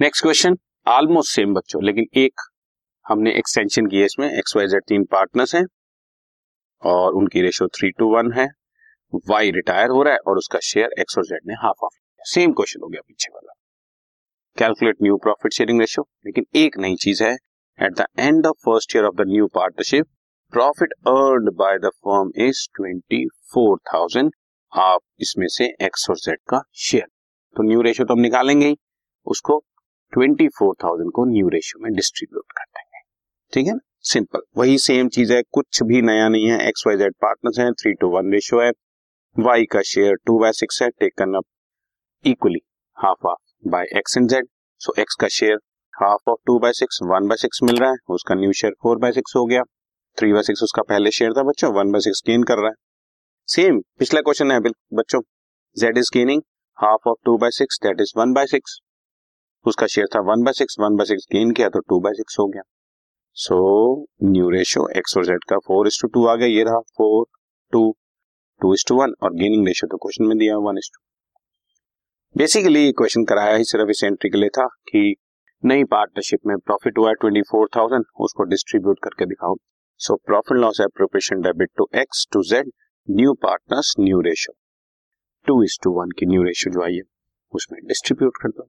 Next question almost same बच्चों, लेकिन एक हमने एक्सटेंशन की है इसमें। XYZ 3 पार्टनर्स हैं और उनकी रेशियो 3:1 है। Y रिटायर हो रहा है और उसका शेयर X और Z ने हाफ ऑफ लिया। सेम क्वेश्चन हो गया पीछे वाला, calculate new profit sharing ratio. लेकिन एक नई चीज है, at the end of first year of the new partnership profit earned by the firm is 24,000। आप इसमें से X और Z का शेयर, तो न्यू रेशियो तो हम निकालेंगे ही, उसको 24,000 को न्यू रेशियो में डिस्ट्रीब्यूट कर देंगे। ठीक है ना, सिंपल वही सेम चीज है, कुछ भी नया नहीं है। XYZ पार्टनर्स हैं, 3:1 रेशियो है, Y का शेयर 2/6 है, taken up equally half of by X and Z। So X का शेयर हाफ ऑफ 2/6 1/6 मिल रहा है, उसका न्यू शेयर 4/6 हो गया। 3/6 उसका पहले शेयर था बच्चों, 1/6 गेन कर रहा है। सेम पिछला क्वेश्चन है बच्चों, Z is gaining half of 2/6 that is 1/6, उसका शेयर था 1/6 गेन किया तो 2/6 हो गया। सो न्यू रेशियो X और Z का 4:2 आ गया, ये रहा 4:2 2:1 और गेनिंग रेशियो तो क्वेश्चन में दिया 1:2। बेसिकली ये क्वेश्चन कराया ही सिर्फ इस एंट्री के लिए था कि नई पार्टनरशिप में प्रॉफिट हुआ 24,000, उसको डिस्ट्रीब्यूट करके दिखाओ। So profit loss appropriation debit to X to Z, new partners new ratio 2:1 की न्यू रेशियो जो आई है उसमें डिस्ट्रीब्यूट कर दो।